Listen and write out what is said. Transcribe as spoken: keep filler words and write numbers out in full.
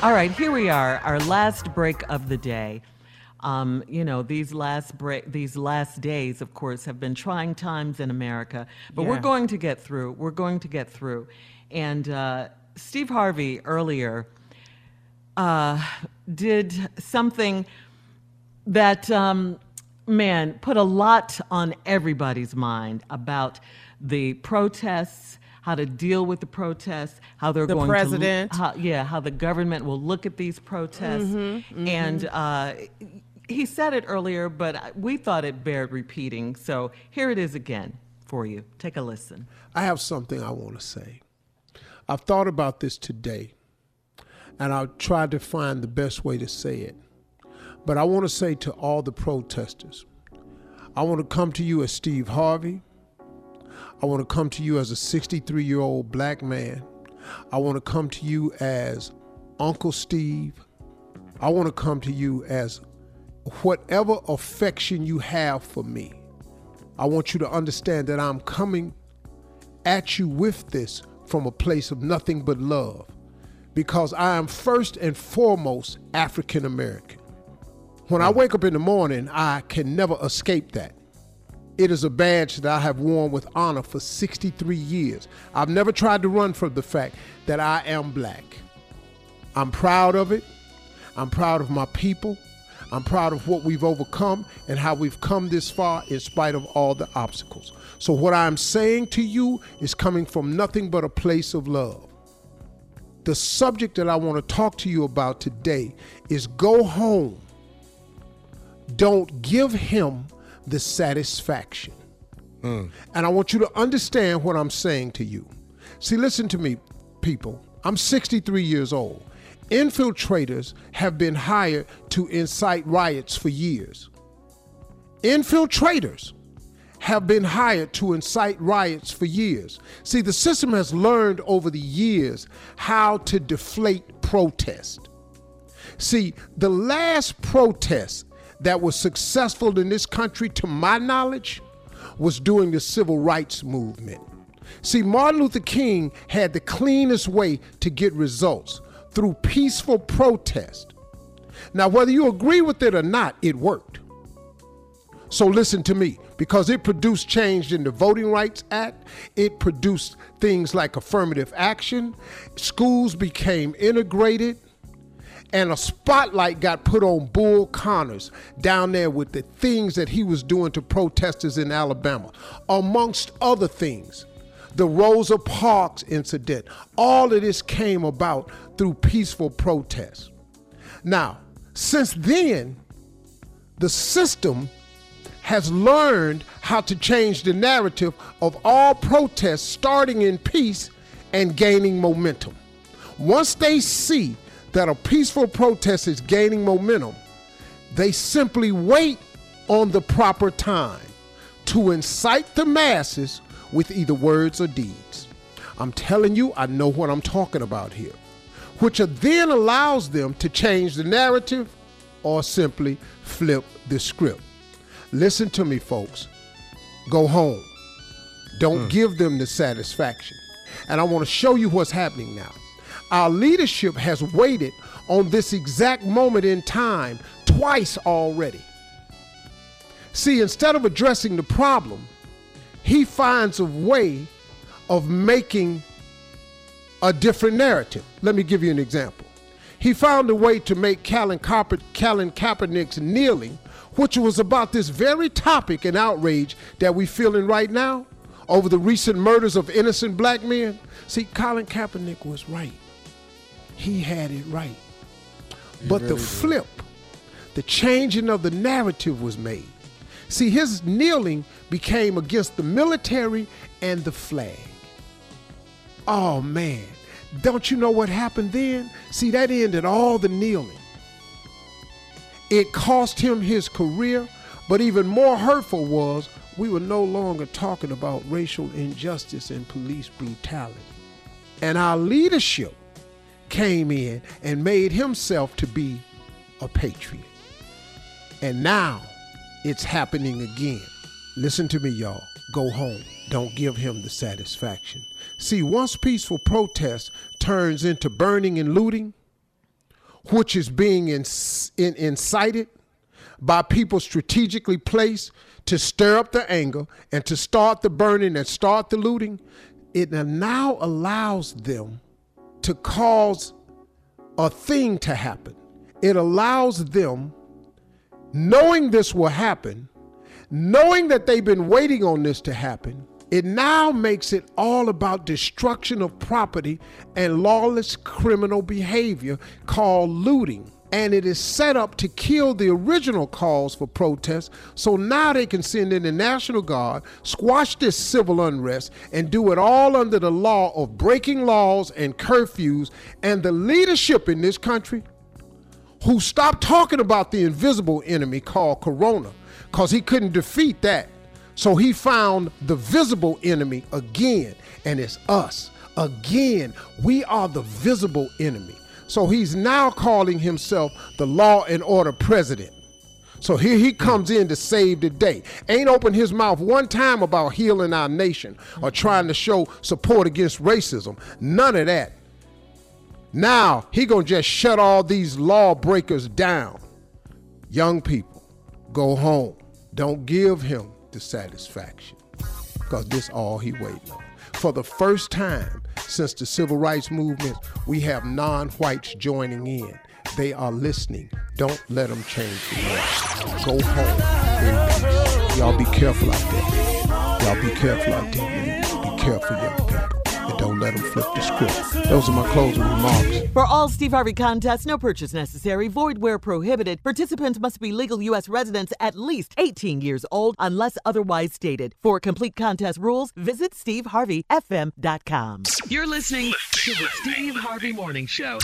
All right, here we are, our last break of the day. Um, you know, these last break, these last days, of course, have been trying times in America, but yeah. we're going to get through. We're going to get through. And uh, Steve Harvey earlier uh, did something that, um, man, put a lot on everybody's mind about the protests, how to deal with the protests, how they're the going president. to, how, yeah, how the government will look at these protests. Mm-hmm, mm-hmm. And uh, he said it earlier, but we thought it bared repeating. So here it is again for you. Take a listen. I have something I want to say. I've thought about this today, and I'll try to find the best way to say it. But I want to say to all the protesters, I want to come to you as Steve Harvey. I want to come to you as a sixty-three-year-old black man. I want to come to you as Uncle Steve. I want to come to you as whatever affection you have for me. I want you to understand that I'm coming at you with this from a place of nothing but love, because I am first and foremost African American. When I wake up in the morning, I can never escape that. It is a badge that I have worn with honor for sixty-three years. I've never tried to run from the fact that I am black. I'm proud of it. I'm proud of my people. I'm proud of what we've overcome and how we've come this far in spite of all the obstacles. So what I'm saying to you is coming from nothing but a place of love. The subject that I want to talk to you about today is go home. Don't give him the satisfaction. Mm. And I want you to understand what I'm saying to you. See, listen to me, people. I'm sixty-three years old. Infiltrators have been hired to incite riots for years. Infiltrators have been hired to incite riots for years. See, the system has learned over the years how to deflate protest. See, the last protest that was successful in this country, to my knowledge, was during the civil rights movement. See, Martin Luther King had the cleanest way to get results, through peaceful protest. Now, whether you agree with it or not, it worked. So listen to me, because it produced change in the Voting Rights Act. It produced things like affirmative action. Schools became integrated. And a spotlight got put on Bull Connors down there with the things that he was doing to protesters in Alabama, amongst other things. The Rosa Parks incident, all of this came about through peaceful protests. Now, since then, the system has learned how to change the narrative of all protests starting in peace and gaining momentum. Once they see that a peaceful protest is gaining momentum, they simply wait on the proper time to incite the masses with either words or deeds. I'm telling you, I know what I'm talking about here, which then allows them to change the narrative or simply flip the script. Listen to me, folks. Go home. Don't mm. give them the satisfaction. And I want to show you what's happening now. Our leadership has waited on this exact moment in time twice already. See, instead of addressing the problem, he finds a way of making a different narrative. Let me give you an example. He found a way to make Colin Kaepernick's kneeling, which was about this very topic and outrage that we're feeling right now over the recent murders of innocent black men. See, Colin Kaepernick was right. He had it right. You but really the did. flip, the changing of the narrative was made. See, his kneeling became against the military and the flag. Oh, man. Don't you know what happened then? See, that ended all the kneeling. It cost him his career, but even more hurtful was we were no longer talking about racial injustice and police brutality. And our leadership came in and made himself to be a patriot. And now it's happening again. Listen to me, y'all. Go home. Don't give him the satisfaction. See, once peaceful protest turns into burning and looting, which is being ins- in- incited by people strategically placed to stir up the anger and to start the burning and start the looting, it now allows them to cause a thing to happen. It allows them, knowing this will happen, knowing that they've been waiting on this to happen, it now makes it all about destruction of property and lawless criminal behavior called looting. And it is set up to kill the original cause for protest, so now they can send in the National Guard, squash this civil unrest, and do it all under the law of breaking laws and curfews. And the leadership in this country, who stopped talking about the invisible enemy called Corona, because he couldn't defeat that. So he found the visible enemy again, and it's us. Again, we are the visible enemy. So he's now calling himself the law and order president. So here he comes in to save the day. Ain't opened his mouth one time about healing our nation or trying to show support against racism. None of that. Now he gonna just shut all these lawbreakers down. Young people, go home. Don't give him the satisfaction, because this all he waiting on. For the first time since the civil rights movement, we have non-whites joining in. They are listening. Don't let them change the world. Go home. Baby. Y'all be careful out there. Y'all be careful out there, man. Be careful, young people. And don't let them flip the script. Those are my closing remarks. For all Steve Harvey contests, no purchase necessary, void where prohibited. Participants must be legal U S residents at least eighteen years old unless otherwise stated. For complete contest rules, visit Steve Harvey F M dot com. You're listening to the Steve Harvey Morning Show.